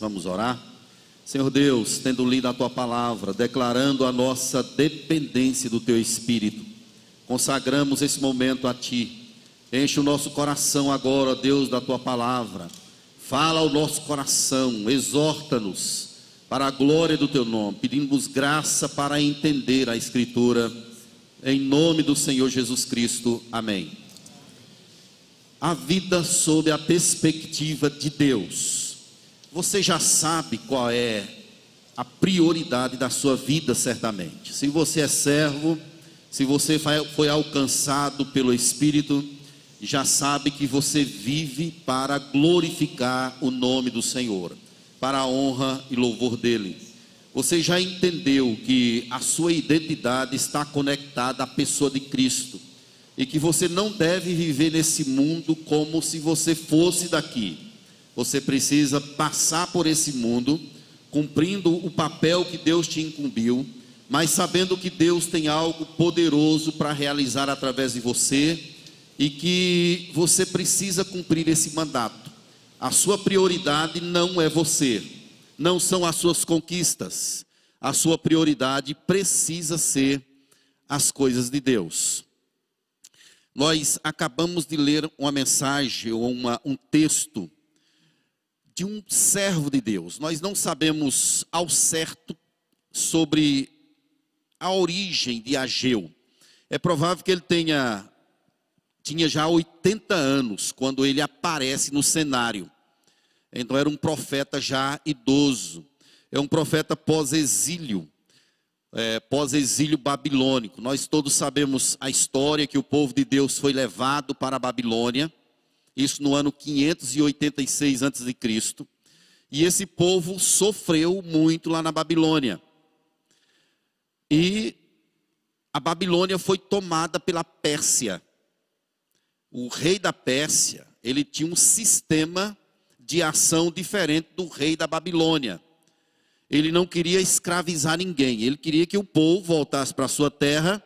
Vamos orar? Senhor Deus, tendo lido a Tua Palavra, declarando a nossa dependência do Teu Espírito, consagramos esse momento a Ti. Enche o nosso coração agora, Deus, da Tua Palavra. Fala ao nosso coração, exorta-nos para a glória do Teu nome. Pedimos graça para entender a Escritura. Em nome do Senhor Jesus Cristo, amém. A vida sob a perspectiva de Deus. Você já sabe qual é a prioridade da sua vida, certamente. Se você é servo, se você foi alcançado pelo Espírito, já sabe que você vive para glorificar o nome do Senhor, para a honra e louvor dele. Você já entendeu que a sua identidade está conectada à pessoa de Cristo e que você não deve viver nesse mundo como se você fosse daqui. Você precisa passar por esse mundo cumprindo o papel que Deus te incumbiu, mas sabendo que Deus tem algo poderoso para realizar através de você e que você precisa cumprir esse mandato. A sua prioridade não é você, não são as suas conquistas. A sua prioridade precisa ser as coisas de Deus. Nós acabamos de ler uma mensagem ou um texto de um servo de Deus. Nós não sabemos ao certo sobre a origem de Ageu. É provável que ele tinha já 80 anos quando ele aparece no cenário. Então era um profeta já idoso. É um profeta pós-exílio. Pós-exílio babilônico. Nós todos sabemos a história que o povo de Deus foi levado para a Babilônia. Isso no ano 586 a.C. E esse povo sofreu muito lá na Babilônia. E a Babilônia foi tomada pela Pérsia. O rei da Pérsia, ele tinha um sistema de ação diferente do rei da Babilônia. Ele não queria escravizar ninguém. Ele queria que o povo voltasse para a sua terra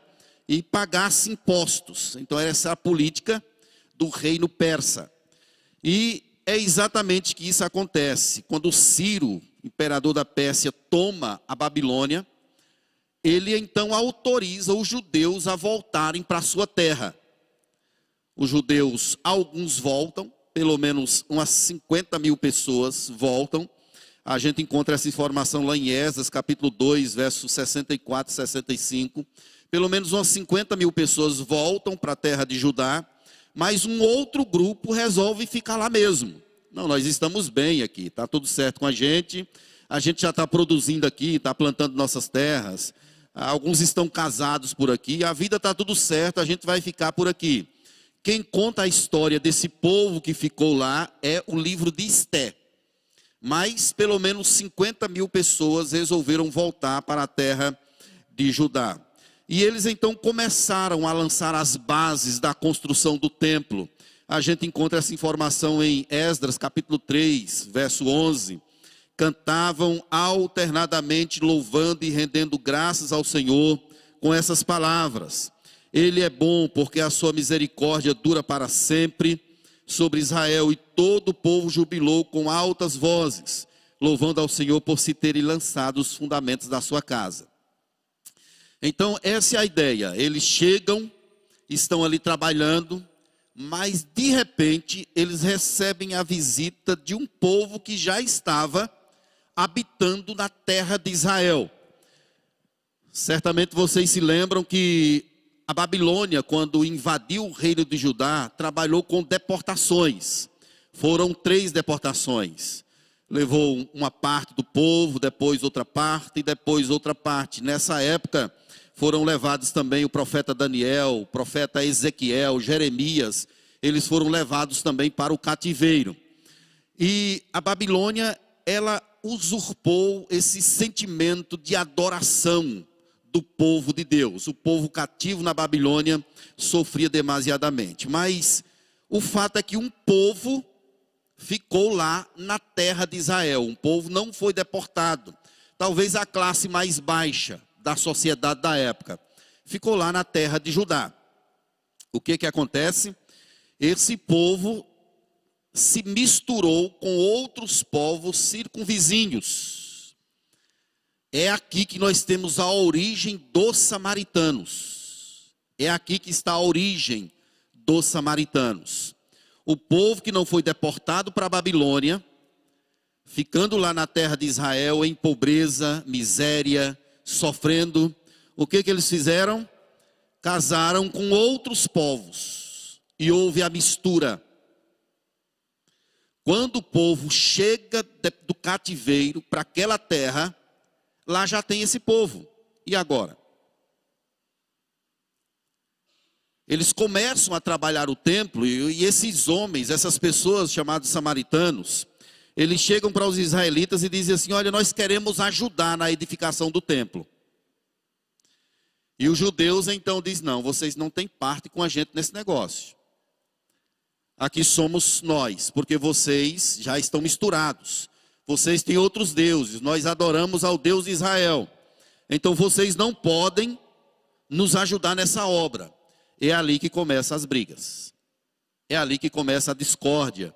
e pagasse impostos. Então era essa a política do reino persa. E é exatamente que isso acontece. Quando Ciro, imperador da Pérsia, toma a Babilônia, ele então autoriza os judeus a voltarem para a sua terra. Os judeus, alguns voltam, pelo menos umas 50 mil pessoas voltam. A gente encontra essa informação lá em Esdras, capítulo 2, versos 64 e 65. Pelo menos umas 50 mil pessoas voltam para a terra de Judá, mas um outro grupo resolve ficar lá mesmo. Não, nós estamos bem aqui, está tudo certo com a gente já está produzindo aqui, está plantando nossas terras, alguns estão casados por aqui, a vida está tudo certo, a gente vai ficar por aqui. Quem conta a história desse povo que ficou lá é o livro de Esté. Mas pelo menos 50 mil pessoas resolveram voltar para a terra de Judá. E eles então começaram a lançar as bases da construção do templo. A gente encontra essa informação em Esdras, capítulo 3, verso 11. Cantavam alternadamente, louvando e rendendo graças ao Senhor com essas palavras. Ele é bom, porque a sua misericórdia dura para sempre sobre Israel. E todo o povo jubilou com altas vozes, louvando ao Senhor por se terem lançado os fundamentos da sua casa. Então essa é a ideia. Eles chegam, estão ali trabalhando, mas de repente eles recebem a visita de um povo que já estava habitando na terra de Israel. Certamente vocês se lembram que a Babilônia, quando invadiu o reino de Judá, trabalhou com deportações. Foram 3 deportações. Levou uma parte do povo, depois outra parte e depois outra parte. Nessa época foram levados também o profeta Daniel, o profeta Ezequiel, Jeremias. Eles foram levados também para o cativeiro. E a Babilônia, ela usurpou esse sentimento de adoração do povo de Deus. O povo cativo na Babilônia sofria demasiadamente. Mas o fato é que um povo ficou lá na terra de Israel. Um povo não foi deportado. Talvez a classe mais baixa da sociedade da época ficou lá na terra de Judá. O que acontece? Esse povo se misturou com outros povos circunvizinhos. É aqui que nós temos a origem dos samaritanos. É aqui que está a origem dos samaritanos. O povo que não foi deportado para a Babilônia, ficando lá na terra de Israel, em pobreza, miséria, sofrendo, o que eles fizeram? Casaram com outros povos, e houve a mistura. Quando o povo chega do cativeiro para aquela terra, lá já tem esse povo. E agora? Eles começam a trabalhar o templo, e esses homens, essas pessoas chamadas samaritanos, eles chegam para os israelitas e dizem assim: olha, nós queremos ajudar na edificação do templo. E os judeus então dizem: não, vocês não têm parte com a gente nesse negócio. Aqui somos nós, porque vocês já estão misturados. Vocês têm outros deuses, nós adoramos ao Deus de Israel. Então vocês não podem nos ajudar nessa obra. É ali que começam as brigas. É ali que começa a discórdia.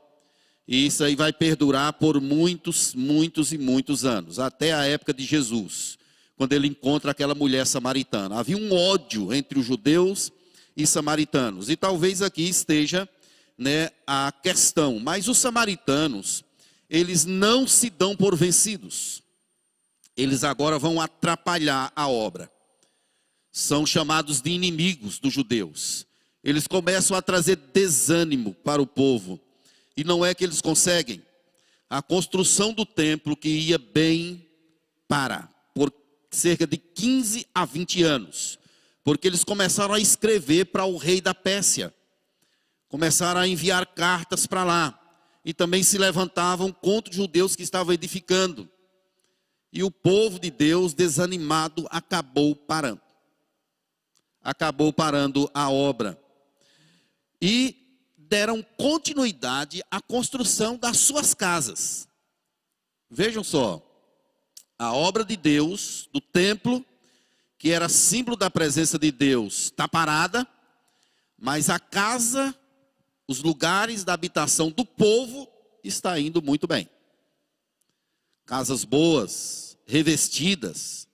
E isso aí vai perdurar por muitos, muitos e muitos anos. Até a época de Jesus, quando ele encontra aquela mulher samaritana. Havia um ódio entre os judeus e samaritanos. E talvez aqui esteja, né, a questão. Mas os samaritanos, eles não se dão por vencidos. Eles agora vão atrapalhar a obra. São chamados de inimigos dos judeus. Eles começam a trazer desânimo para o povo. E não é que eles conseguem. A construção do templo, que ia bem, para por cerca de 15 a 20 anos. Porque eles começaram a escrever para o rei da Pérsia. Começaram a enviar cartas para lá. E também se levantavam contra os judeus que estavam edificando. E o povo de Deus, desanimado, acabou parando. Acabou parando a obra. E deram continuidade à construção das suas casas. Vejam só, a obra de Deus, do templo, que era símbolo da presença de Deus, está parada, mas a casa, os lugares da habitação do povo, está indo muito bem. Casas boas, revestidas,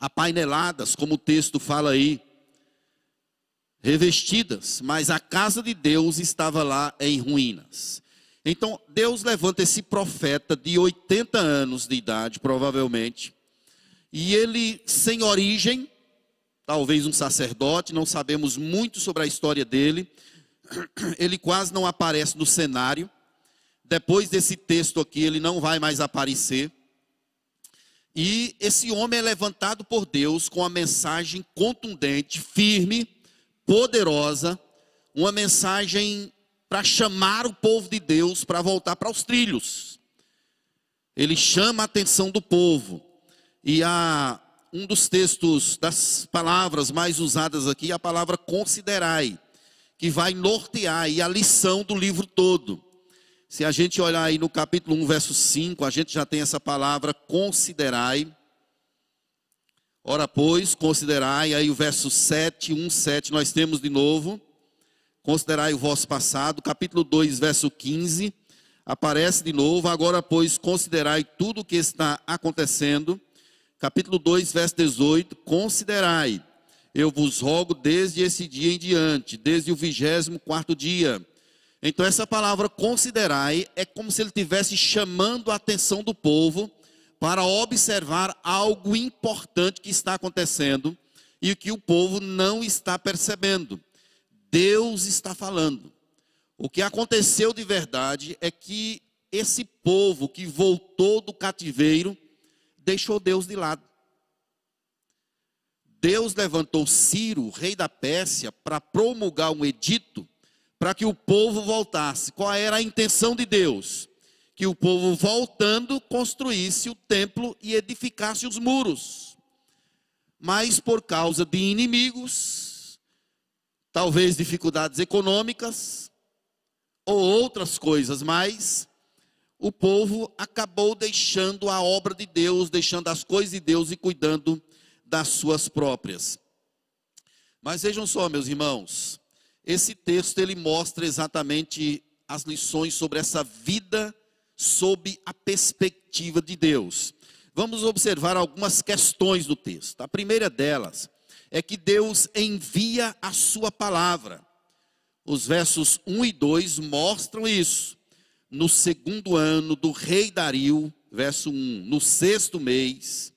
apaineladas, como o texto fala aí, revestidas, mas a casa de Deus estava lá em ruínas. Então, Deus levanta esse profeta de 80 anos de idade, provavelmente, e ele, sem origem, talvez um sacerdote, não sabemos muito sobre a história dele, ele quase não aparece no cenário. Depois desse texto aqui, ele não vai mais aparecer. E esse homem é levantado por Deus com uma mensagem contundente, firme, poderosa, uma mensagem para chamar o povo de Deus para voltar para os trilhos. Ele chama a atenção do povo. E há um dos textos, das palavras mais usadas aqui, a palavra considerai, que vai nortear aí a lição do livro todo. Se a gente olhar aí no capítulo 1, verso 5, a gente já tem essa palavra considerai. Ora, pois, considerai, aí o verso 7, 1, 7, nós temos de novo, considerai o vosso passado, capítulo 2, verso 15, aparece de novo, agora, pois, considerai tudo o que está acontecendo, capítulo 2, verso 18, considerai, eu vos rogo desde esse dia em diante, desde o 24º dia. Então, essa palavra considerai é como se ele estivesse chamando a atenção do povo para observar algo importante que está acontecendo e que o povo não está percebendo. Deus está falando. O que aconteceu de verdade é que esse povo que voltou do cativeiro deixou Deus de lado. Deus levantou Ciro, rei da Pérsia, para promulgar um edito para que o povo voltasse. Qual era a intenção de Deus? Que o povo, voltando, construísse o templo e edificasse os muros. Mas por causa de inimigos, talvez dificuldades econômicas, ou outras coisas mais, o povo acabou deixando a obra de Deus, deixando as coisas de Deus e cuidando das suas próprias. Mas vejam só, meus irmãos, esse texto ele mostra exatamente as lições sobre essa vida sob a perspectiva de Deus. Vamos observar algumas questões do texto. A primeira delas é que Deus envia a sua palavra. Os versos 1 e 2 mostram isso. No segundo ano do rei Dario, verso 1, no sexto mês,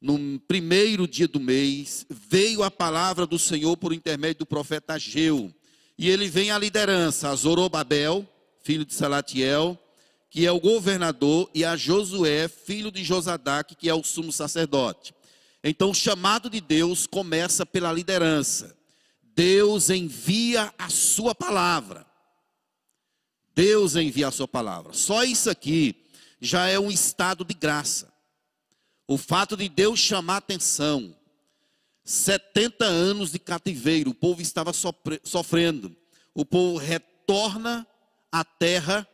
no primeiro dia do mês, veio a palavra do Senhor por intermédio do profeta Ageu. E ele vem à liderança, a Zorobabel, filho de Salatiel, que é o governador, e a Josué, filho de Josadaque, que é o sumo sacerdote. Então o chamado de Deus começa pela liderança. Deus envia a sua palavra. Deus envia a sua palavra. Só isso aqui já é um estado de graça. O fato de Deus chamar atenção. 70 anos de cativeiro, o povo estava sofrendo. O povo retorna à terra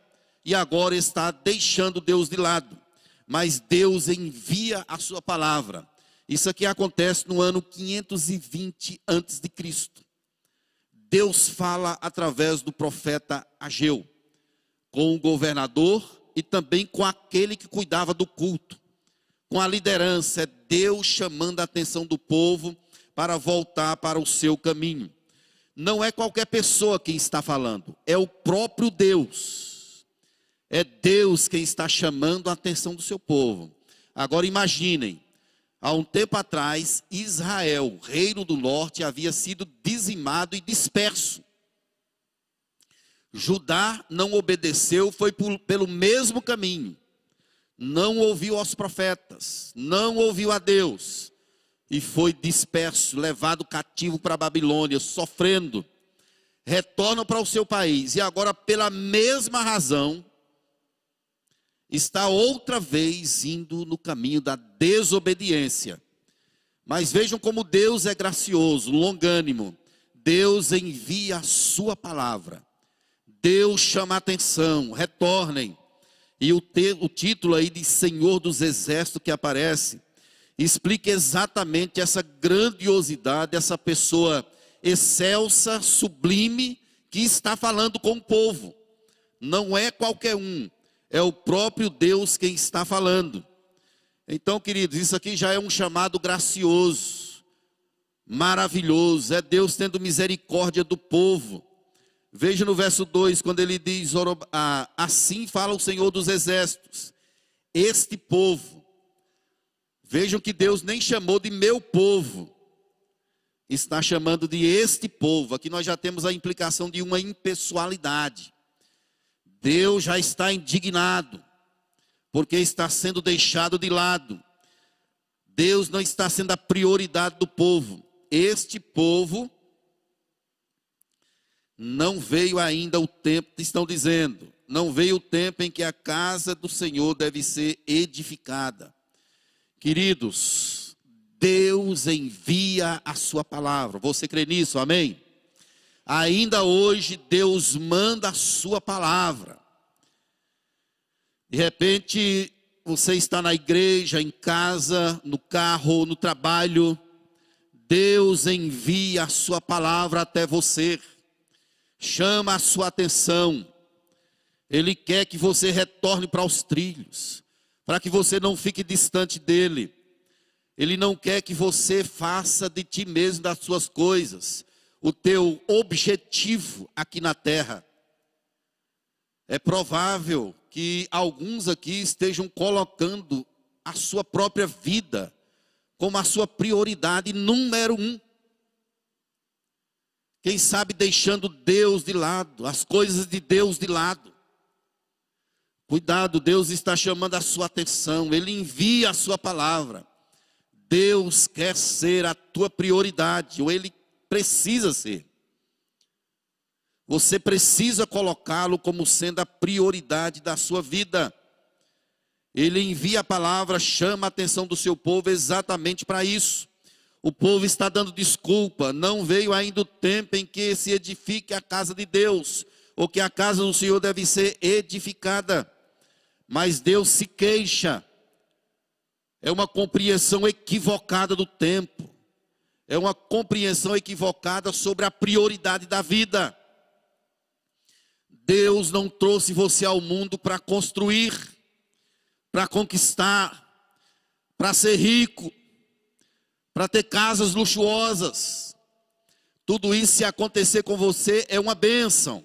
e agora está deixando Deus de lado. Mas Deus envia a sua palavra. Isso aqui acontece no ano 520 a.C. Deus fala através do profeta Ageu, com o governador e também com aquele que cuidava do culto, com a liderança. É Deus chamando a atenção do povo para voltar para o seu caminho. Não é qualquer pessoa quem está falando, é o próprio Deus. É Deus quem está chamando a atenção do seu povo. Agora imaginem. Há um tempo atrás, Israel, reino do norte, havia sido dizimado e disperso. Judá não obedeceu, foi pelo mesmo caminho. Não ouviu aos profetas, não ouviu a Deus. E foi disperso, levado cativo para a Babilônia, sofrendo. Retorna para o seu país. E agora, pela mesma razão, está outra vez indo no caminho da desobediência. Mas vejam como Deus é gracioso, longânimo. Deus envia a sua palavra. Deus chama a atenção, retornem. E o título aí de Senhor dos Exércitos que aparece, explica exatamente essa grandiosidade, essa pessoa excelsa, sublime, que está falando com o povo. Não é qualquer um. É o próprio Deus quem está falando. Então, queridos, isso aqui já é um chamado gracioso, maravilhoso. É Deus tendo misericórdia do povo. Veja no verso 2, quando ele diz, assim fala o Senhor dos Exércitos, este povo. Vejam que Deus nem chamou de meu povo. Está chamando de este povo. Aqui nós já temos a implicação de uma impessoalidade. Deus já está indignado, porque está sendo deixado de lado. Deus não está sendo a prioridade do povo. Este povo não veio ainda o tempo, estão dizendo, não veio o tempo em que a casa do Senhor deve ser edificada. Queridos, Deus envia a sua palavra. Você crê nisso? Amém? Ainda hoje Deus manda a sua palavra. De repente você está na igreja, em casa, no carro, no trabalho. Deus envia a sua palavra até você. Chama a sua atenção. Ele quer que você retorne para os trilhos, para que você não fique distante dele. Ele não quer que você faça de ti mesmo das suas coisas o teu objetivo aqui na terra. É provável que alguns aqui estejam colocando a sua própria vida como a sua prioridade número um. Quem sabe deixando Deus de lado, as coisas de Deus de lado. Cuidado, Deus está chamando a sua atenção, Ele envia a sua palavra. Deus quer ser a tua prioridade, ou Ele precisa ser. Você precisa colocá-lo como sendo a prioridade da sua vida. Ele envia a palavra, chama a atenção do seu povo exatamente para isso. O povo está dando desculpa. Não veio ainda o tempo em que se edifique a casa de Deus, ou que a casa do Senhor deve ser edificada. Mas Deus se queixa. É uma compreensão equivocada do tempo. É uma compreensão equivocada sobre a prioridade da vida. Deus não trouxe você ao mundo para construir, para conquistar, para ser rico, para ter casas luxuosas. Tudo isso, se acontecer com você, é uma bênção.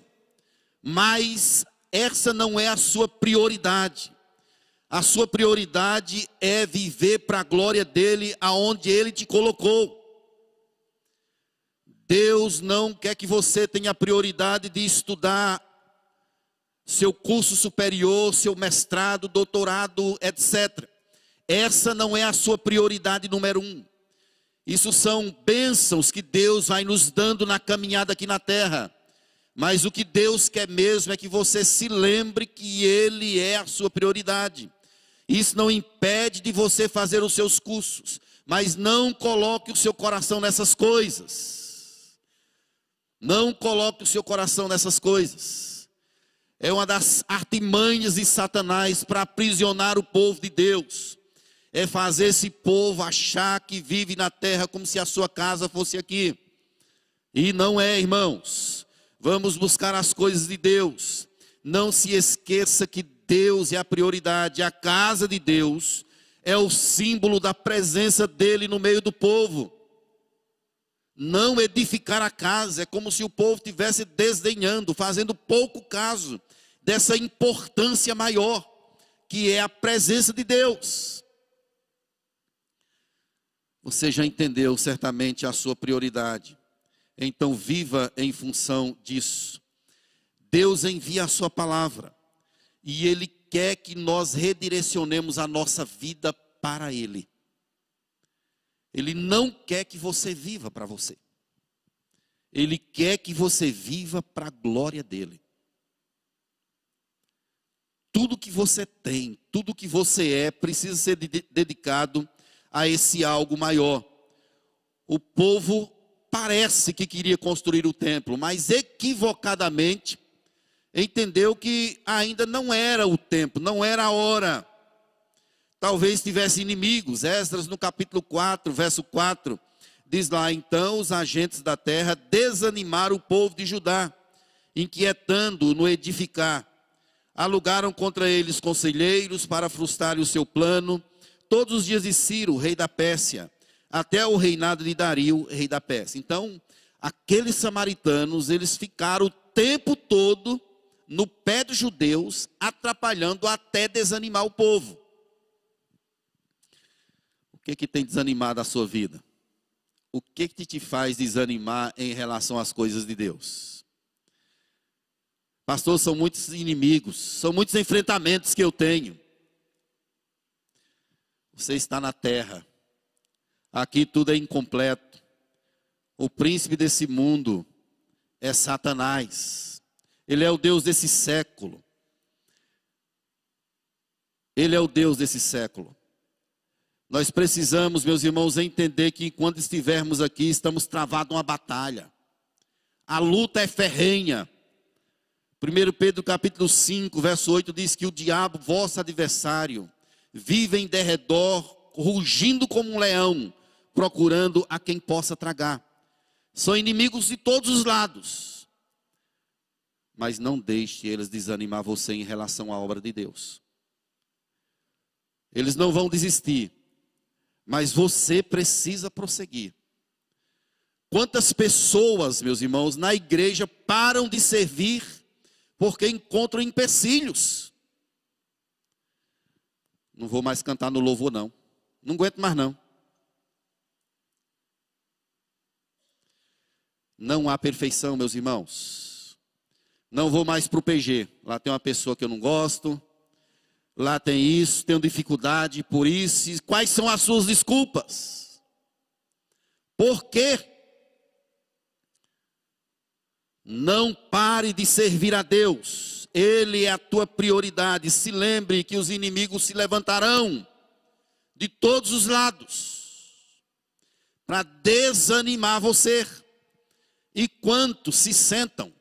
Mas essa não é a sua prioridade. A sua prioridade é viver para a glória dele, aonde ele te colocou. Deus não quer que você tenha a prioridade de estudar seu curso superior, seu mestrado, doutorado, etc. Essa não é a sua prioridade número um. Isso são bênçãos que Deus vai nos dando na caminhada aqui na terra. Mas o que Deus quer mesmo é que você se lembre que Ele é a sua prioridade. Isso não impede de você fazer os seus cursos, mas não coloque o seu coração nessas coisas. Não coloque o seu coração nessas coisas. É uma das artimanhas de Satanás para aprisionar o povo de Deus. É fazer esse povo achar que vive na terra como se a sua casa fosse aqui. E não é, irmãos. Vamos buscar as coisas de Deus. Não se esqueça que Deus é a prioridade. A casa de Deus é o símbolo da presença dele no meio do povo. Não edificar a casa é como se o povo estivesse desdenhando, fazendo pouco caso dessa importância maior, que é a presença de Deus. Você já entendeu certamente a sua prioridade. Então viva em função disso. Deus envia a sua palavra e Ele quer que nós redirecionemos a nossa vida para Ele. Ele não quer que você viva para você. Ele quer que você viva para a glória dEle. Tudo que você tem, tudo que você é, precisa ser dedicado a esse algo maior. O povo parece que queria construir o templo, mas equivocadamente entendeu que ainda não era o tempo, não era a hora. Talvez tivesse inimigos. Esdras no capítulo 4, verso 4, diz lá: então os agentes da terra desanimaram o povo de Judá, inquietando-o no edificar. Alugaram contra eles conselheiros para frustrar o seu plano, todos os dias de Ciro, rei da Pérsia, até o reinado de Dario, rei da Pérsia. Então, aqueles samaritanos, eles ficaram o tempo todo no pé dos judeus, atrapalhando até desanimar o povo. O que que tem desanimado a sua vida? O que que te faz desanimar em relação às coisas de Deus? Pastor, são muitos inimigos, são muitos enfrentamentos que eu tenho. Você está na terra. Aqui tudo é incompleto. O príncipe desse mundo é Satanás. Ele é o Deus desse século. Ele é o Deus desse século. Nós precisamos, meus irmãos, entender que enquanto estivermos aqui, estamos travados numa batalha. A luta é ferrenha. 1 Pedro capítulo 5, verso 8 diz que o diabo, vosso adversário, vive em derredor, rugindo como um leão, procurando a quem possa tragar. São inimigos de todos os lados. Mas não deixe eles desanimar você em relação à obra de Deus. Eles não vão desistir, mas você precisa prosseguir. Quantas pessoas, meus irmãos, na igreja param de servir porque encontram empecilhos. Não vou mais cantar no louvor, não. Não aguento mais, não. Não há perfeição, meus irmãos. Não vou mais para o PG. Lá tem uma pessoa que eu não gosto. Lá tem isso, tenho dificuldade por isso. Quais são as suas desculpas? Por quê? Não pare de servir a Deus. Ele é a tua prioridade. Se lembre que os inimigos se levantarão de todos os lados para desanimar você. E quantos se sentam,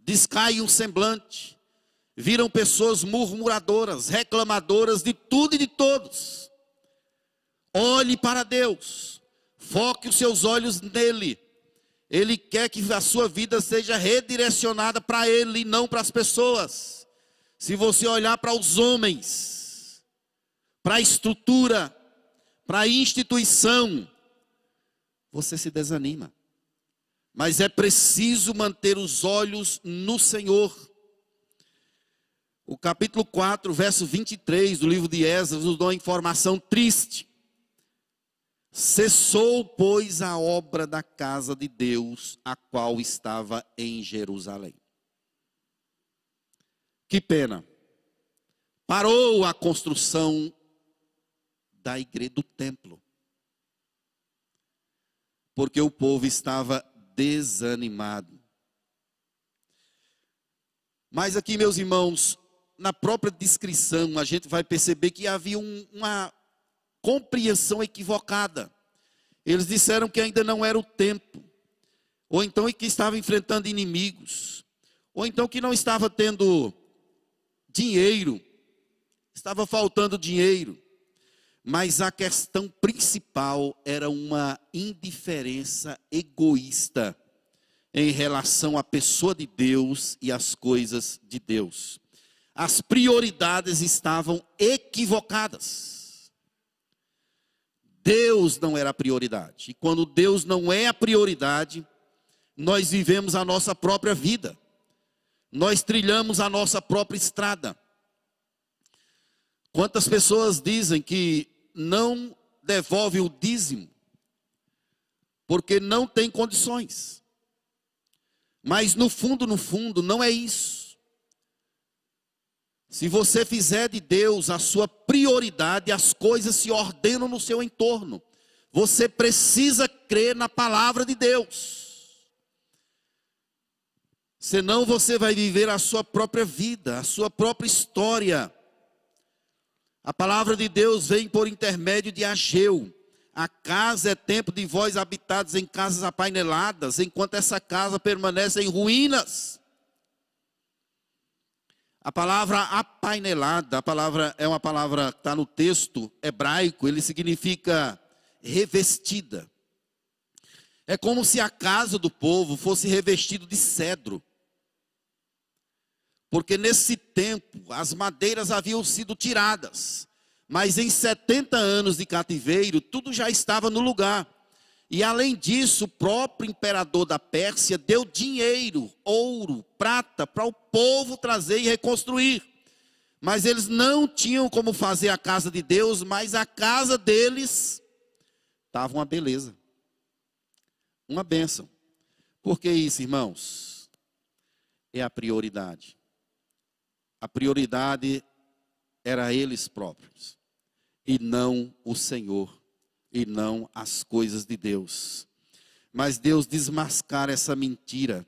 descaem o semblante, viram pessoas murmuradoras, reclamadoras de tudo e de todos. Olhe para Deus, foque os seus olhos nele. Ele quer que a sua vida seja redirecionada para ele e não para as pessoas. Se você olhar para os homens, para a estrutura, para a instituição, você se desanima. Mas é preciso manter os olhos no Senhor. O capítulo 4, verso 23 do livro de Esdras nos dá uma informação triste. Cessou, pois, a obra da casa de Deus, a qual estava em Jerusalém. Que pena. Parou a construção da igreja, do templo, porque o povo estava desanimado. Mas aqui, meus irmãos, na própria descrição, a gente vai perceber que havia uma compreensão equivocada. Eles disseram que ainda não era o tempo, ou então que estava enfrentando inimigos, ou então que não estava tendo dinheiro, estava faltando dinheiro. Mas a questão principal era uma indiferença egoísta em relação à pessoa de Deus e às coisas de Deus. As prioridades estavam equivocadas. Deus não era a prioridade. E quando Deus não é a prioridade, nós vivemos a nossa própria vida. Nós trilhamos a nossa própria estrada. Quantas pessoas dizem que não devolve o dízimo porque não tem condições. Mas no fundo, no fundo, não é isso. Se você fizer de Deus a sua prioridade, as coisas se ordenam no seu entorno. Você precisa crer na palavra de Deus. Senão você vai viver a sua própria vida, a sua própria história. A palavra de Deus vem por intermédio de Ageu. A casa é tempo de vós habitados em casas apaineladas, enquanto essa casa permanece em ruínas. A palavra apainelada, a palavra é uma palavra que está no texto hebraico, ele significa revestida. É como se a casa do povo fosse revestida de cedro. Porque nesse tempo as madeiras haviam sido tiradas, mas em 70 anos de cativeiro tudo já estava no lugar. E além disso, o próprio imperador da Pérsia deu dinheiro, ouro, prata para o povo trazer e reconstruir. Mas eles não tinham como fazer a casa de Deus, mas a casa deles estava uma beleza, uma bênção. Por que isso, irmãos? É a prioridade. A prioridade era eles próprios, e não o Senhor, e não as coisas de Deus. Mas Deus desmascara essa mentira.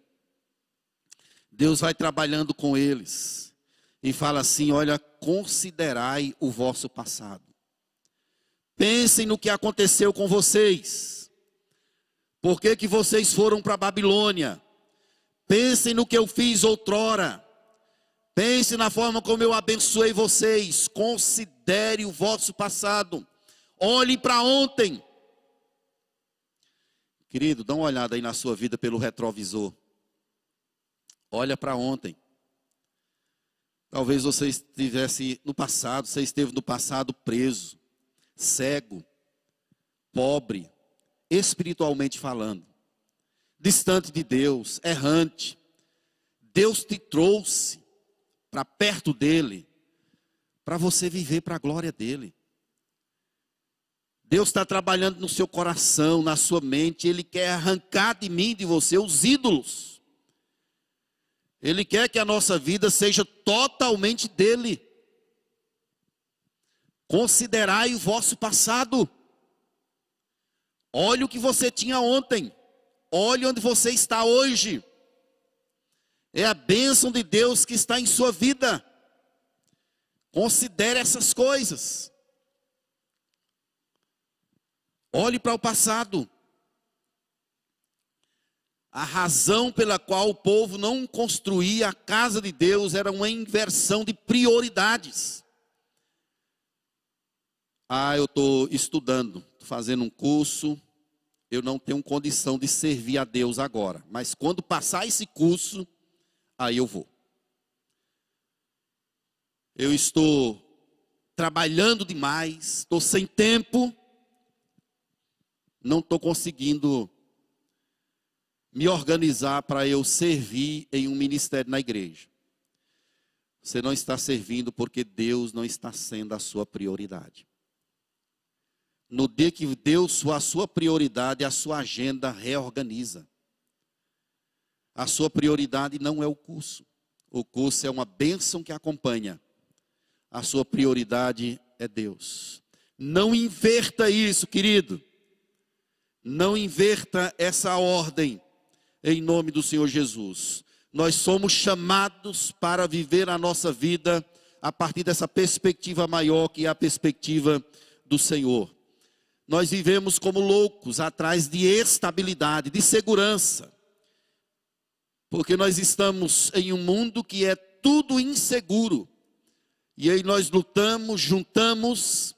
Deus vai trabalhando com eles, e fala assim: olha, considerai o vosso passado. Pensem no que aconteceu com vocês. Por que que vocês foram para a Babilônia? Pensem no que eu fiz outrora. Pense na forma como eu abençoei vocês. Considere o vosso passado. Olhe para ontem. Querido, dá uma olhada aí na sua vida pelo retrovisor. Olha para ontem. Talvez você estivesse no passado, você esteve no passado preso, cego, pobre, espiritualmente falando, distante de Deus, errante. Deus te trouxe para perto dele, para você viver para a glória dele. Deus está trabalhando no seu coração, na sua mente. Ele quer arrancar de mim, de você, os ídolos. Ele quer que a nossa vida seja totalmente dele. Considerai o vosso passado. Olhe o que você tinha ontem. Olhe onde você está hoje. É a bênção de Deus que está em sua vida. Considere essas coisas. Olhe para o passado. A razão pela qual o povo não construía a casa de Deus era uma inversão de prioridades. Ah, eu estou estudando, estou fazendo um curso, eu não tenho condição de servir a Deus agora. Mas quando passar esse curso, aí eu vou. Eu estou trabalhando demais, estou sem tempo, não estou conseguindo me organizar para eu servir em um ministério na igreja. Você não está servindo porque Deus não está sendo a sua prioridade. No dia que Deus for a sua prioridade, a sua agenda reorganiza. A sua prioridade não é o curso. O curso é uma bênção que acompanha. A sua prioridade é Deus. Não inverta isso, querido. Não inverta essa ordem, em nome do Senhor Jesus. Nós somos chamados para viver a nossa vida a partir dessa perspectiva maior, que é a perspectiva do Senhor. Nós vivemos como loucos, atrás de estabilidade, de segurança. Porque nós estamos em um mundo que é tudo inseguro. E aí nós lutamos, juntamos,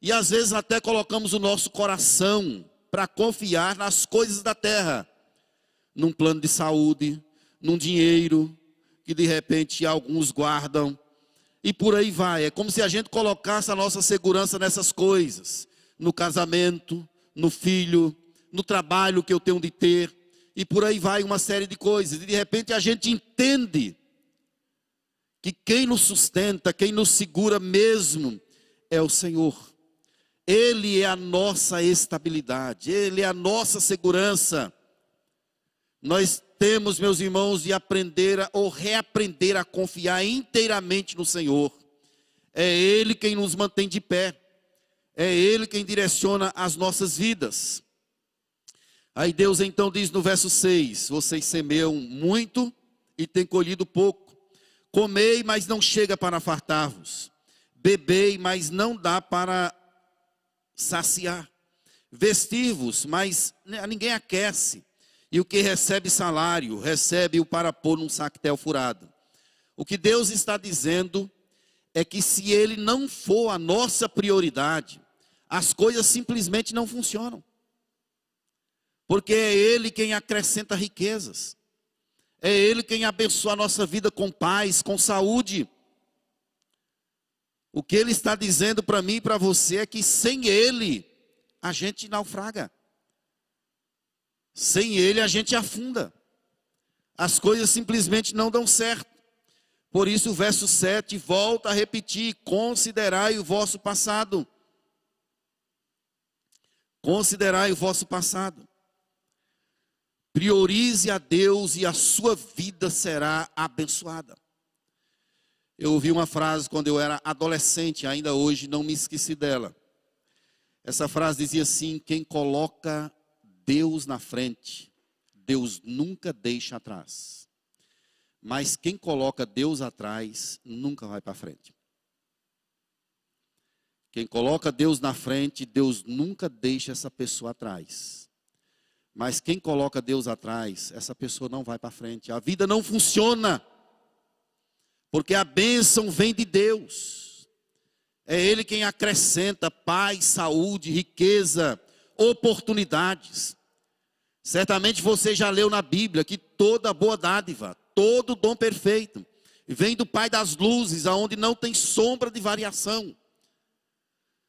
e às vezes até colocamos o nosso coração para confiar nas coisas da terra. Num plano de saúde, num dinheiro, que de repente alguns guardam. E por aí vai, é como se a gente colocasse a nossa segurança nessas coisas. No casamento, no filho, no trabalho que eu tenho de ter, e por aí vai uma série de coisas. E de repente a gente entende que quem nos sustenta, quem nos segura mesmo é o Senhor. Ele é a nossa estabilidade, Ele é a nossa segurança. Nós temos, meus irmãos, de aprender ou reaprender a confiar inteiramente no Senhor. É Ele quem nos mantém de pé. É Ele quem direciona as nossas vidas. Aí Deus então diz no verso 6, vocês semeiam muito e têm colhido pouco. Comei, mas não chega para fartar-vos. Bebei, mas não dá para saciar. Vestir-vos, mas ninguém aquece. E o que recebe salário, recebe-o para pôr num sactel furado. O que Deus está dizendo é que se Ele não for a nossa prioridade, as coisas simplesmente não funcionam. Porque é Ele quem acrescenta riquezas. É Ele quem abençoa a nossa vida com paz, com saúde. O que Ele está dizendo para mim e para você é que sem Ele, a gente naufraga. Sem Ele, a gente afunda. As coisas simplesmente não dão certo. Por isso o verso 7 volta a repetir: considerai o vosso passado. Considerai o vosso passado. Priorize a Deus e a sua vida será abençoada. Eu ouvi uma frase quando eu era adolescente, ainda hoje não me esqueci dela. Essa frase dizia assim: quem coloca Deus na frente, Deus nunca deixa atrás. Mas quem coloca Deus atrás, nunca vai para frente. Quem coloca Deus na frente, Deus nunca deixa essa pessoa atrás. Mas quem coloca Deus atrás, essa pessoa não vai para frente. A vida não funciona. Porque a bênção vem de Deus. É Ele quem acrescenta paz, saúde, riqueza, oportunidades. Certamente você já leu na Bíblia que toda boa dádiva, todo dom perfeito vem do Pai das luzes, aonde não tem sombra de variação.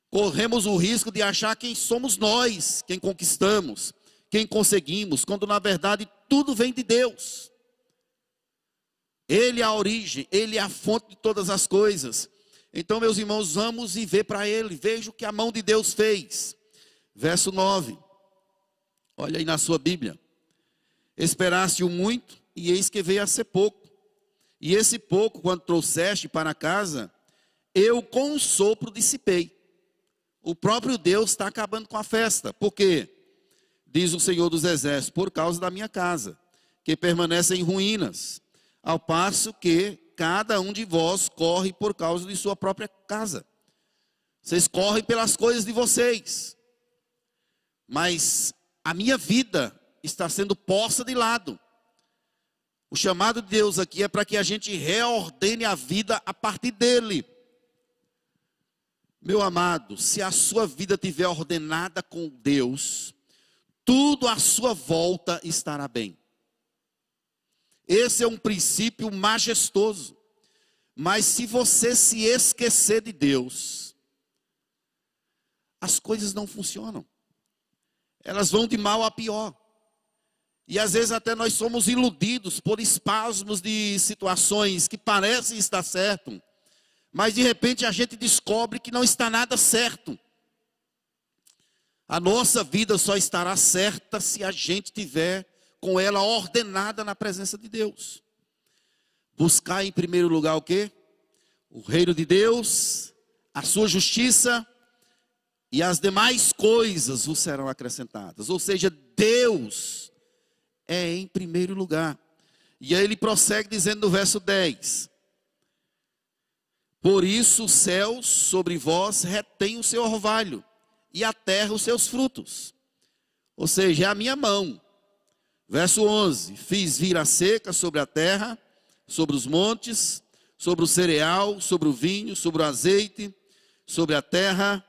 Corremos o risco de achar quem somos nós, quem conquistamos, quem conseguimos, quando na verdade tudo vem de Deus. Ele é a origem, Ele é a fonte de todas as coisas. Então, meus irmãos, vamos e vê para Ele. Veja o que a mão de Deus fez. Verso 9. Olha aí na sua Bíblia. Esperaste-o muito, e eis que veio a ser pouco, e esse pouco, quando trouxeste para casa, eu com um sopro dissipei. O próprio Deus está acabando com a festa. Por quê? Diz o Senhor dos Exércitos: por causa da minha casa, que permanece em ruínas, ao passo que cada um de vós corre por causa de sua própria casa. Vocês correm pelas coisas de vocês, mas a minha vida está sendo posta de lado. O chamado de Deus aqui é para que a gente reordene a vida a partir dele. Meu amado, se a sua vida estiver ordenada com Deus, tudo à sua volta estará bem. Esse é um princípio majestoso. Mas se você se esquecer de Deus, as coisas não funcionam. Elas vão de mal a pior. E às vezes até nós somos iludidos por espasmos de situações que parecem estar certo, mas de repente a gente descobre que não está nada certo. A nossa vida só estará certa se a gente tiver com ela ordenada na presença de Deus. Buscar em primeiro lugar o quê? O reino de Deus, a sua justiça, e as demais coisas vos serão acrescentadas. Ou seja, Deus é em primeiro lugar. E aí ele prossegue dizendo no verso 10. Por isso o céu sobre vós retém o seu orvalho, e a terra os seus frutos. Ou seja, é a minha mão. Verso 11. Fiz vir a seca sobre a terra, sobre os montes, sobre o cereal, sobre o vinho, sobre o azeite, sobre a terra,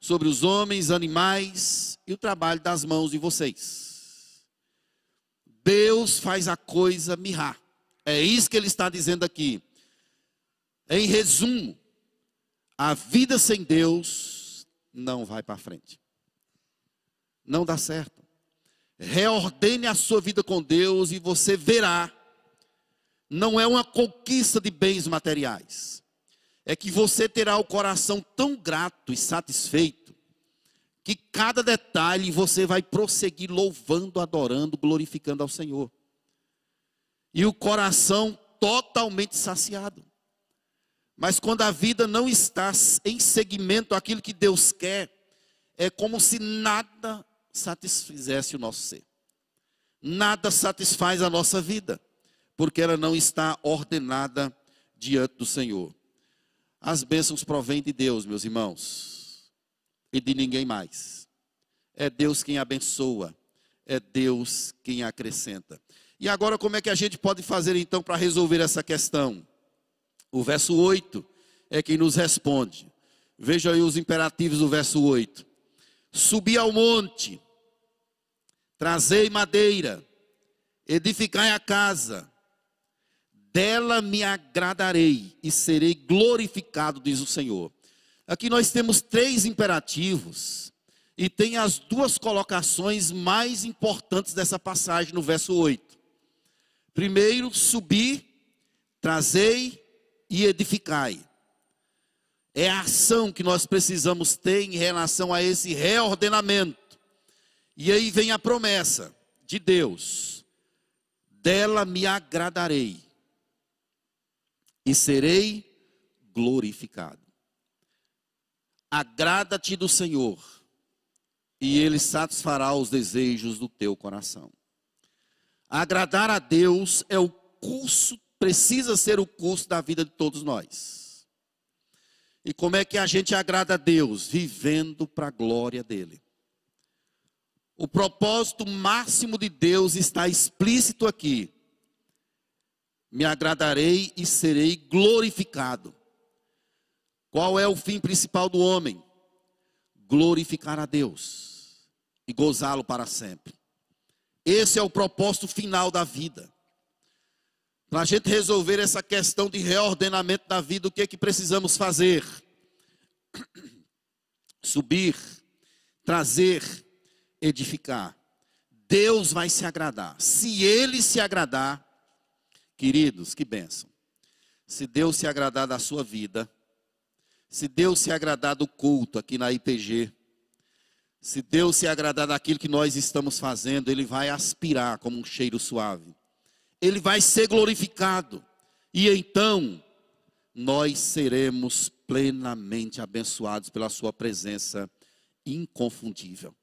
sobre os homens, animais e o trabalho das mãos de vocês. Deus faz a coisa mirrar. É isso que ele está dizendo aqui. Em resumo, a vida sem Deus não vai para frente. Não dá certo. Reordene a sua vida com Deus e você verá. Não é uma conquista de bens materiais. É que você terá o coração tão grato e satisfeito, que cada detalhe você vai prosseguir louvando, adorando, glorificando ao Senhor. E o coração totalmente saciado. Mas quando a vida não está em seguimento àquilo que Deus quer, é como se nada satisfizesse o nosso ser. Nada satisfaz a nossa vida, porque ela não está ordenada diante do Senhor. As bênçãos provêm de Deus, meus irmãos, e de ninguém mais. É Deus quem abençoa, é Deus quem acrescenta. E agora como é que a gente pode fazer então para resolver essa questão? O verso 8 é quem nos responde. Veja aí os imperativos do verso 8. Subi ao monte, trazei madeira, edificai a casa. Dela me agradarei e serei glorificado, diz o Senhor. Aqui nós temos três imperativos e tem as duas colocações mais importantes dessa passagem no verso 8. Primeiro, subi, trazei e edificai. É a ação que nós precisamos ter em relação a esse reordenamento. E aí vem a promessa de Deus. Dela me agradarei e serei glorificado. Agrada-te do Senhor, e Ele satisfará os desejos do teu coração. Agradar a Deus é o curso, precisa ser o curso da vida de todos nós. E como é que a gente agrada a Deus? Vivendo para a glória dEle. O propósito máximo de Deus está explícito aqui. Me agradarei e serei glorificado. Qual é o fim principal do homem? Glorificar a Deus e gozá-lo para sempre. Esse é o propósito final da vida. Para a gente resolver essa questão de reordenamento da vida, o que é que precisamos fazer? Subir, trazer, edificar. Deus vai se agradar. Se Ele se agradar, queridos, que bênção. Se Deus se agradar da sua vida, se Deus se agradar do culto aqui na IPG, se Deus se agradar daquilo que nós estamos fazendo, Ele vai aspirar como um cheiro suave. Ele vai ser glorificado. E então, nós seremos plenamente abençoados pela sua presença inconfundível.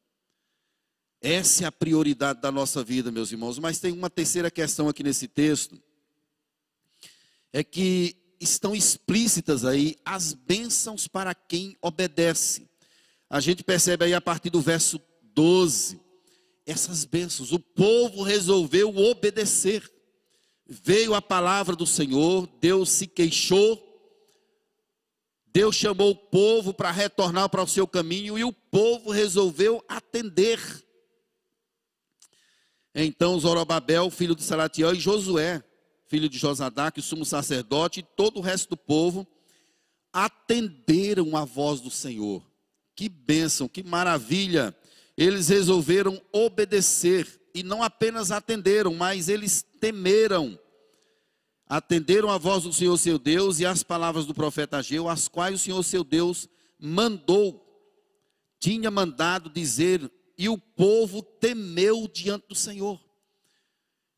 Essa é a prioridade da nossa vida, meus irmãos. Mas tem uma terceira questão aqui nesse texto. É que estão explícitas aí as bênçãos para quem obedece. A gente percebe aí a partir do verso 12. Essas bênçãos, o povo resolveu obedecer. Veio a palavra do Senhor, Deus se queixou. Deus chamou o povo para retornar para o seu caminho e o povo resolveu atender. Então Zorobabel, filho de Salatiel, e Josué, filho de Josadá, que o sumo sacerdote, e todo o resto do povo, atenderam a voz do Senhor. Que bênção, que maravilha! Eles resolveram obedecer, e não apenas atenderam, mas eles temeram. Atenderam a voz do Senhor seu Deus e as palavras do profeta Ageu, as quais o Senhor seu Deus tinha mandado dizer, e o povo temeu diante do Senhor.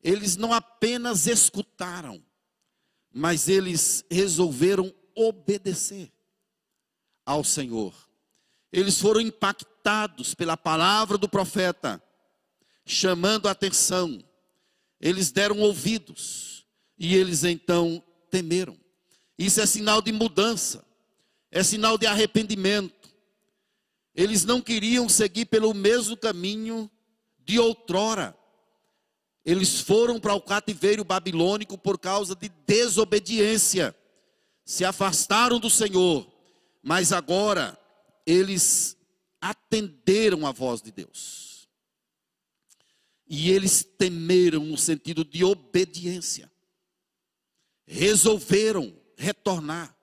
Eles não apenas escutaram, mas eles resolveram obedecer ao Senhor. Eles foram impactados pela palavra do profeta, chamando a atenção. Eles deram ouvidos e eles então temeram. Isso é sinal de mudança, é sinal de arrependimento. Eles não queriam seguir pelo mesmo caminho de outrora. Eles foram para o cativeiro babilônico por causa de desobediência. Se afastaram do Senhor, mas agora eles atenderam a voz de Deus. E eles temeram no sentido de obediência. Resolveram retornar.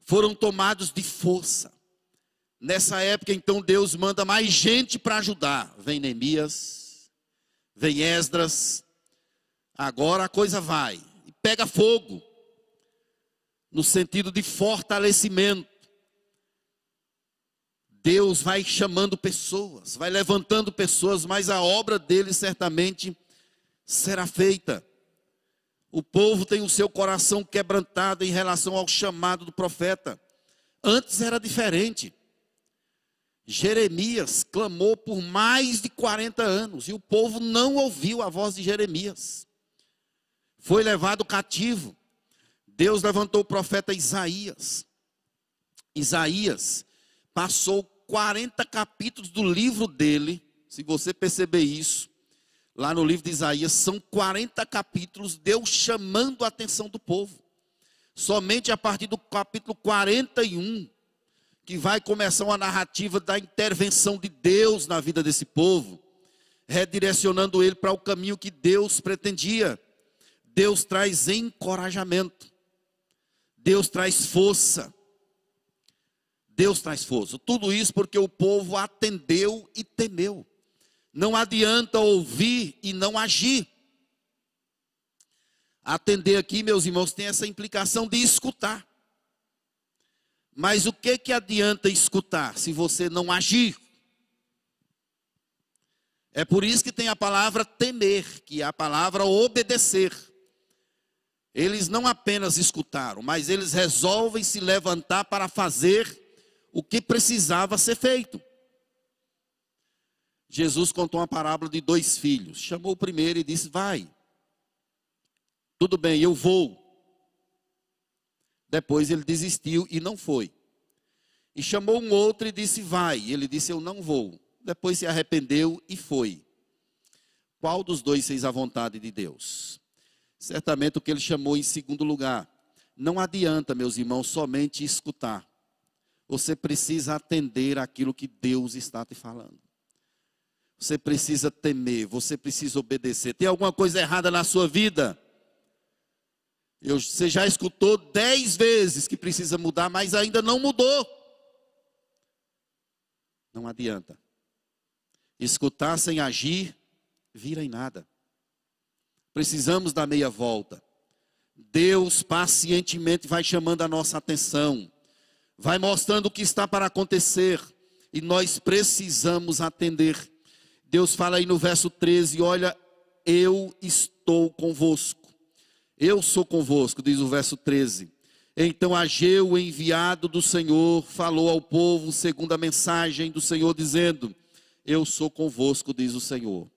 Foram tomados de força. Nessa época, então, Deus manda mais gente para ajudar. Vem Neemias, vem Esdras. Agora a coisa vai. E pega fogo. No sentido de fortalecimento. Deus vai chamando pessoas, vai levantando pessoas, mas a obra dele certamente será feita. O povo tem o seu coração quebrantado em relação ao chamado do profeta. Antes era diferente. Jeremias clamou por mais de 40 anos e o povo não ouviu a voz de Jeremias. Foi levado cativo. Deus levantou o profeta Isaías. Isaías passou 40 capítulos do livro dele. Se você perceber isso, lá no livro de Isaías, são 40 capítulos, Deus chamando a atenção do povo. Somente a partir do capítulo 41... que vai começar uma narrativa da intervenção de Deus na vida desse povo, redirecionando ele para o caminho que Deus pretendia. Deus traz encorajamento. Deus traz força. Deus traz força. Tudo isso porque o povo atendeu e temeu. Não adianta ouvir e não agir. Atender aqui, meus irmãos, tem essa implicação de escutar. Mas o que adianta escutar se você não agir? É por isso que tem a palavra temer, que é a palavra obedecer. Eles não apenas escutaram, mas eles resolvem se levantar para fazer o que precisava ser feito. Jesus contou uma parábola de 2 filhos. Chamou o primeiro e disse: vai. Tudo bem, eu vou. Depois ele desistiu e não foi. E chamou um outro e disse: vai. Ele disse: eu não vou. Depois se arrependeu e foi. Qual dos dois fez a vontade de Deus? Certamente o que ele chamou em segundo lugar. Não adianta, meus irmãos, somente escutar. Você precisa atender aquilo que Deus está te falando. Você precisa temer, você precisa obedecer. Tem alguma coisa errada na sua vida? Você já escutou 10 vezes que precisa mudar, mas ainda não mudou. Não adianta. Escutar sem agir, vira em nada. Precisamos dar meia volta. Deus pacientemente vai chamando a nossa atenção. Vai mostrando o que está para acontecer. E nós precisamos atender. Deus fala aí no verso 13, olha, eu estou convosco. Eu sou convosco, diz o verso 13. Então Ageu, enviado do Senhor, falou ao povo segundo a mensagem do Senhor, dizendo: eu sou convosco, diz o Senhor.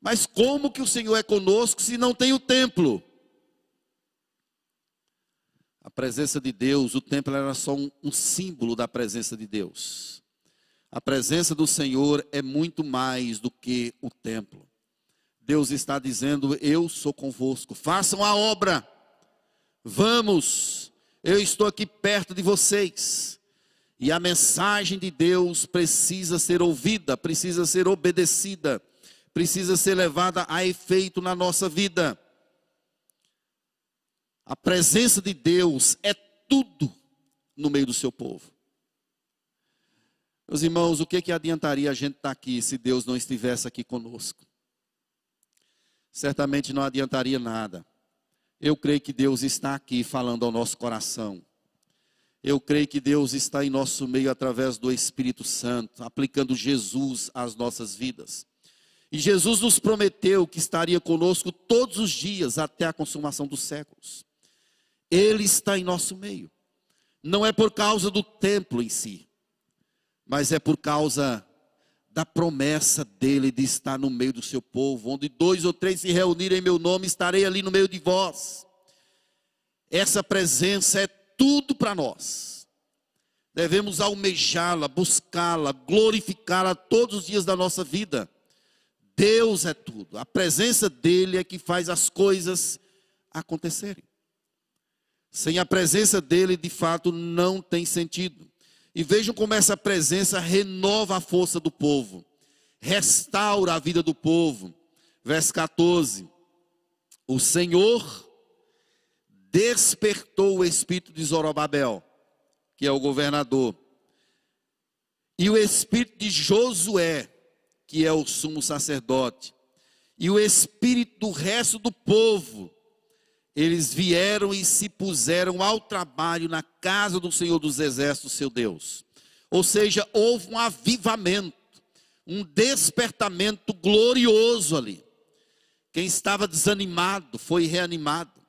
Mas como que o Senhor é conosco se não tem o templo? A presença de Deus, o templo era só um símbolo da presença de Deus. A presença do Senhor é muito mais do que o templo. Deus está dizendo: eu sou convosco, façam a obra, vamos, eu estou aqui perto de vocês. E a mensagem de Deus precisa ser ouvida, precisa ser obedecida, precisa ser levada a efeito na nossa vida. A presença de Deus é tudo no meio do seu povo. Meus irmãos, o que adiantaria a gente estar aqui se Deus não estivesse aqui conosco? Certamente não adiantaria nada. Eu creio que Deus está aqui falando ao nosso coração. Eu creio que Deus está em nosso meio através do Espírito Santo, aplicando Jesus às nossas vidas. E Jesus nos prometeu que estaria conosco todos os dias até a consumação dos séculos. Ele está em nosso meio. Não é por causa do templo em si, mas é por causa da promessa dele de estar no meio do seu povo. Onde 2 ou 3 se reunirem em meu nome, estarei ali no meio de vós. Essa presença é tudo para nós. Devemos almejá-la, buscá-la, glorificá-la todos os dias da nossa vida. Deus é tudo. A presença dele é que faz as coisas acontecerem. Sem a presença dele, de fato, não tem sentido. E vejam como essa presença renova a força do povo, restaura a vida do povo. Verso 14. O Senhor despertou o espírito de Zorobabel, que é o governador, e o espírito de Josué, que é o sumo sacerdote, e o espírito do resto do povo. Eles vieram e se puseram ao trabalho na casa do Senhor dos Exércitos, seu Deus. Ou seja, houve um avivamento, um despertamento glorioso ali. Quem estava desanimado foi reanimado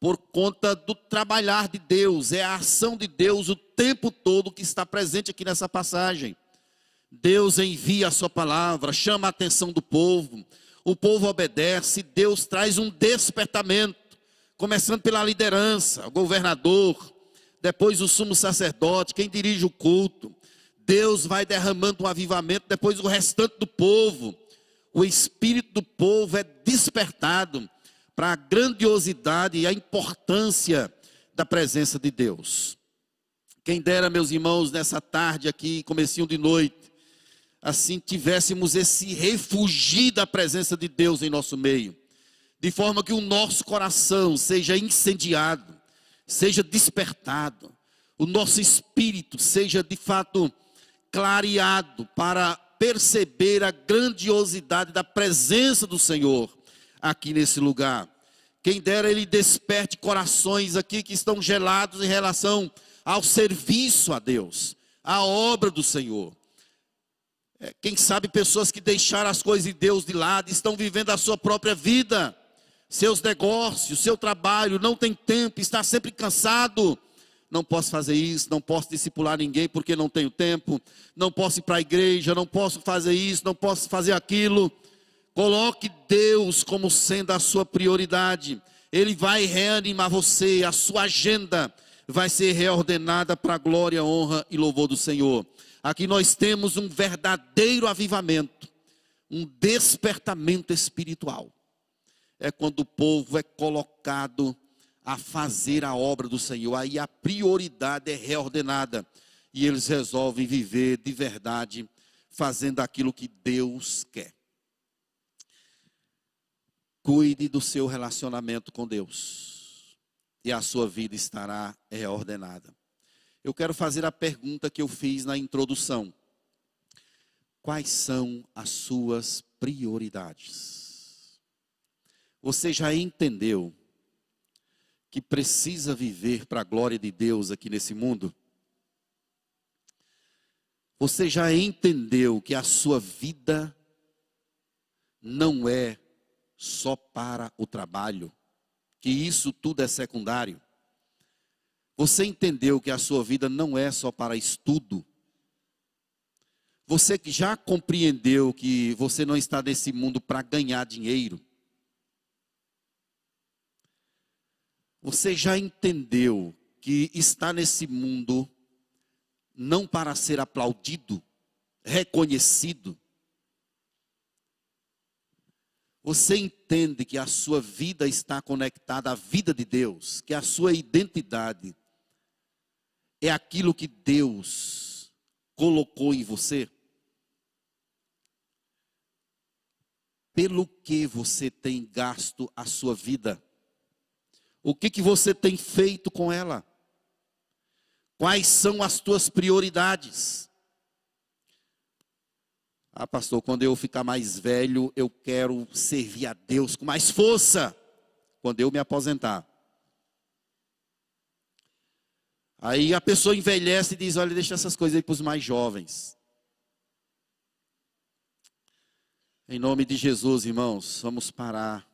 por conta do trabalhar de Deus. É a ação de Deus o tempo todo que está presente aqui nessa passagem. Deus envia a sua palavra, chama a atenção do povo. O povo obedece, Deus traz um despertamento. Começando pela liderança, o governador, depois o sumo sacerdote, quem dirige o culto. Deus vai derramando um avivamento, depois o restante do povo. O espírito do povo é despertado para a grandiosidade e a importância da presença de Deus. Quem dera, meus irmãos, nessa tarde aqui, comecinho de noite, assim tivéssemos esse refugio da presença de Deus em nosso meio. De forma que o nosso coração seja incendiado, seja despertado. O nosso espírito seja de fato clareado para perceber a grandiosidade da presença do Senhor aqui nesse lugar. Quem dera ele desperte corações aqui que estão gelados em relação ao serviço a Deus, à obra do Senhor. Quem sabe pessoas que deixaram as coisas de Deus de lado, estão vivendo a sua própria vida. Seus negócios, seu trabalho, não tem tempo, está sempre cansado. Não posso fazer isso, não posso discipular ninguém porque não tenho tempo. Não posso ir para a igreja, não posso fazer isso, não posso fazer aquilo. Coloque Deus como sendo a sua prioridade. Ele vai reanimar você, a sua agenda vai ser reordenada para a glória, honra e louvor do Senhor. Aqui nós temos um verdadeiro avivamento, um despertamento espiritual. É quando o povo é colocado a fazer a obra do Senhor. Aí a prioridade é reordenada. E eles resolvem viver de verdade, fazendo aquilo que Deus quer. Cuide do seu relacionamento com Deus. E a sua vida estará reordenada. Eu quero fazer a pergunta que eu fiz na introdução. Quais são as suas prioridades? Você já entendeu que precisa viver para a glória de Deus aqui nesse mundo? Você já entendeu que a sua vida não é só para o trabalho? Que isso tudo é secundário? Você entendeu que a sua vida não é só para estudo? Você que já compreendeu que você não está nesse mundo para ganhar dinheiro? Você já entendeu que está nesse mundo não para ser aplaudido, reconhecido? Você entende que a sua vida está conectada à vida de Deus, que a sua identidade é aquilo que Deus colocou em você? pelo que você tem gasto a sua vida? O que você tem feito com ela? Quais são as tuas prioridades? Ah, pastor, quando eu ficar mais velho, eu quero servir a Deus com mais força, quando eu me aposentar. Aí a pessoa envelhece e diz, olha, deixa essas coisas aí para os mais jovens. Em nome de Jesus, irmãos, vamos parar.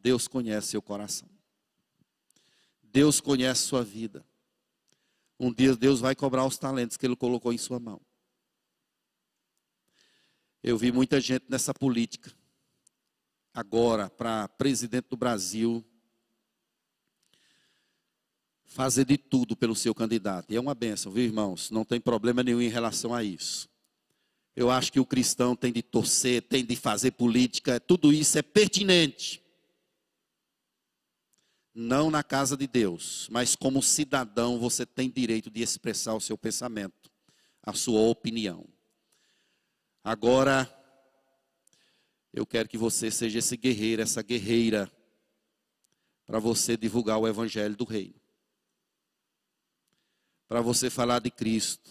Deus conhece seu coração. Deus conhece sua vida. Um dia Deus vai cobrar os talentos que Ele colocou em sua mão. Eu vi muita gente nessa política. Agora, para presidente do Brasil, fazer de tudo pelo seu candidato. E é uma bênção, viu, irmãos? Não tem problema nenhum em relação a isso. Eu acho que o cristão tem de torcer, tem de fazer política. Tudo isso é pertinente. Não na casa de Deus, mas como cidadão você tem direito de expressar o seu pensamento, a sua opinião. Agora, eu quero que você seja esse guerreiro, essa guerreira, para você divulgar o evangelho do reino. Para você falar de Cristo.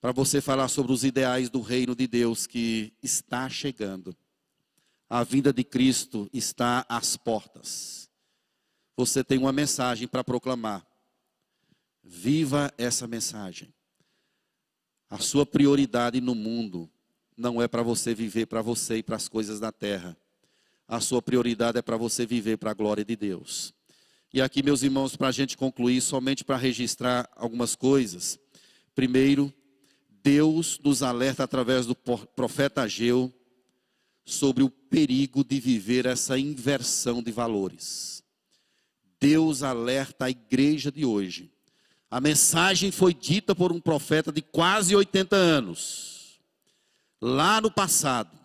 Para você falar sobre os ideais do reino de Deus que está chegando. A vinda de Cristo está às portas. Você tem uma mensagem para proclamar. Viva essa mensagem. A sua prioridade no mundo não é para você viver para você e para as coisas da terra. A sua prioridade é para você viver para a glória de Deus. E aqui, meus irmãos, para a gente concluir, somente para registrar algumas coisas. Primeiro, Deus nos alerta através do profeta Ageu sobre o perigo de viver essa inversão de valores. Deus alerta a igreja de hoje. A mensagem foi dita por um profeta de quase 80 anos. Lá no passado,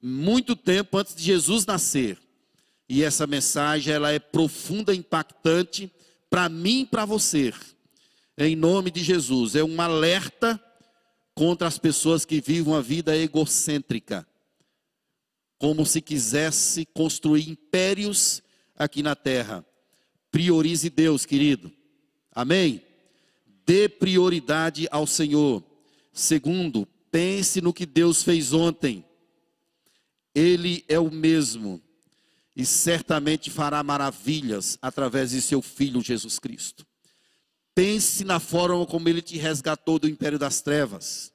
muito tempo antes de Jesus nascer. E essa mensagem, ela é profunda e impactante para mim e para você. Em nome de Jesus, é um alerta contra as pessoas que vivem uma vida egocêntrica. Como se quisesse construir impérios aqui na terra. Priorize Deus, querido. Amém? Dê prioridade ao Senhor. Segundo, pense no que Deus fez ontem. Ele é o mesmo e certamente fará maravilhas através de seu Filho Jesus Cristo. Pense na forma como Ele te resgatou do império das trevas.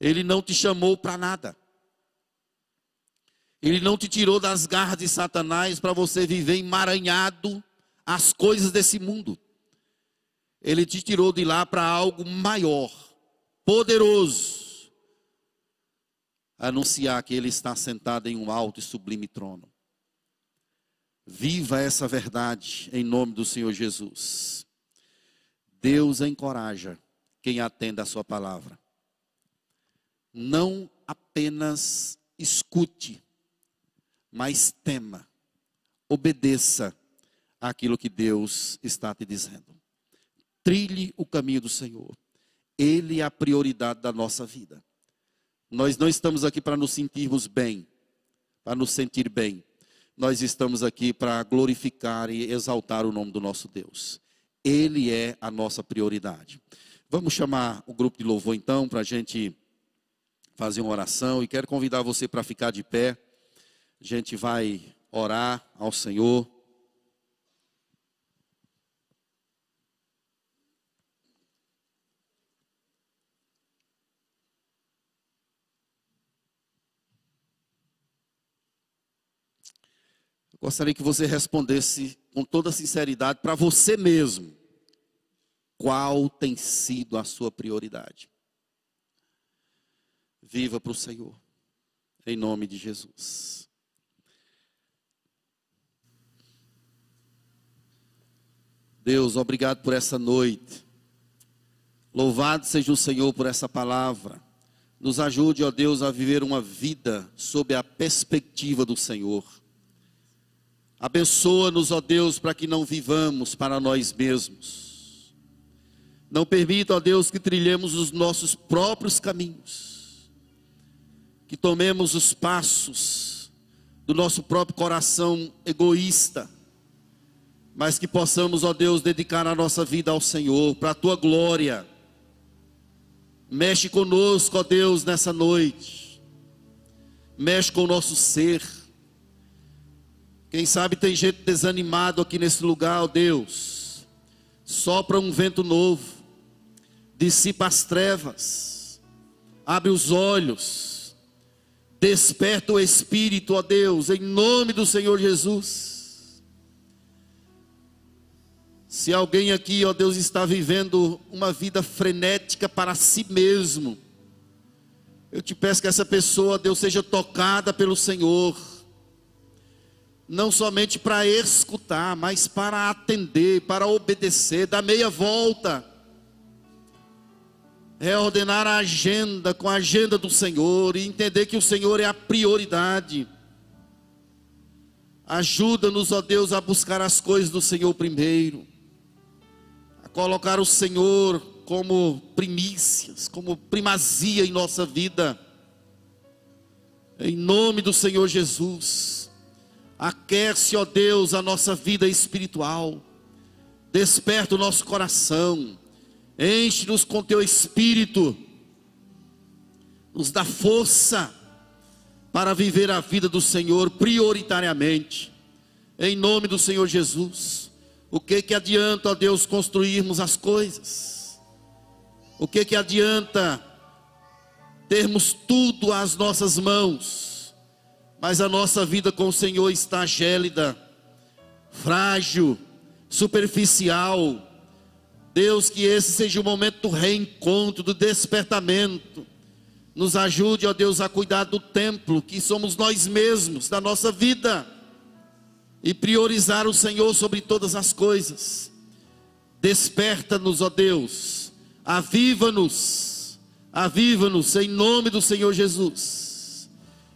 Ele não te chamou para nada. Ele não te tirou das garras de Satanás para você viver emaranhado às coisas desse mundo. Ele te tirou de lá para algo maior, poderoso. Anunciar que Ele está sentado em um alto e sublime trono. Viva essa verdade em nome do Senhor Jesus. Deus encoraja quem atenda a sua palavra. Não apenas escute, mas tema, obedeça àquilo que Deus está te dizendo. Trilhe o caminho do Senhor. Ele é a prioridade da nossa vida. Nós não estamos aqui para nos sentirmos bem, para nos sentir bem. Nós estamos aqui para glorificar e exaltar o nome do nosso Deus. Ele é a nossa prioridade. Vamos chamar o grupo de louvor então, para a gente fazer uma oração. E quero convidar você para ficar de pé. A gente vai orar ao Senhor. Gostaria que você respondesse com toda sinceridade para você mesmo. Qual tem sido a sua prioridade? Viva para o Senhor. Em nome de Jesus. Deus, obrigado por essa noite. Louvado seja o Senhor por essa palavra. Nos ajude, ó Deus, a viver uma vida sob a perspectiva do Senhor. Abençoa-nos, ó Deus, para que não vivamos para nós mesmos. Não permita, ó Deus, que trilhemos os nossos próprios caminhos. que tomemos os passos do nosso próprio coração egoísta, mas que possamos, ó Deus, dedicar a nossa vida ao Senhor, para a Tua glória. Mexe conosco, ó Deus, nessa noite. Mexe com o nosso ser. Quem sabe tem gente desanimado aqui nesse lugar, ó Deus. Sopra um vento novo. Dissipa as trevas. Abre os olhos. Desperta o Espírito, ó Deus, em nome do Senhor Jesus. Se alguém aqui, ó Deus, está vivendo uma vida frenética para si mesmo, eu te peço que essa pessoa, ó Deus, seja tocada pelo Senhor, não somente para escutar, mas para atender, para obedecer, dar meia volta, reordenar a agenda com a agenda do Senhor e entender que o Senhor é a prioridade. Ajuda-nos, ó Deus, a buscar as coisas do Senhor primeiro, colocar o Senhor como primícias, como primazia em nossa vida, em nome do Senhor Jesus. Aquece, ó Deus, a nossa vida espiritual, desperta o nosso coração, enche-nos com Teu Espírito, nos dá força para viver a vida do Senhor prioritariamente, em nome do Senhor Jesus. O que adianta, ó Deus, construirmos as coisas? O que adianta termos tudo às nossas mãos, mas a nossa vida com o Senhor está gélida, frágil, superficial? Deus, que esse seja o momento do reencontro, do despertamento. Nos ajude, ó Deus, a cuidar do templo, que somos nós mesmos, da nossa vida, e priorizar o Senhor sobre todas as coisas. Desperta-nos, ó Deus, aviva-nos em nome do Senhor Jesus.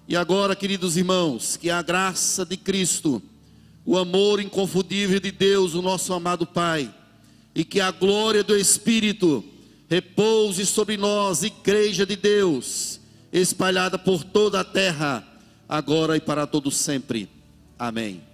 E agora, queridos irmãos, que a graça de Cristo, o amor inconfundível de Deus, o nosso amado Pai, e que a glória do Espírito repouse sobre nós, Igreja de Deus, espalhada por toda a terra, agora e para todos sempre. Amém.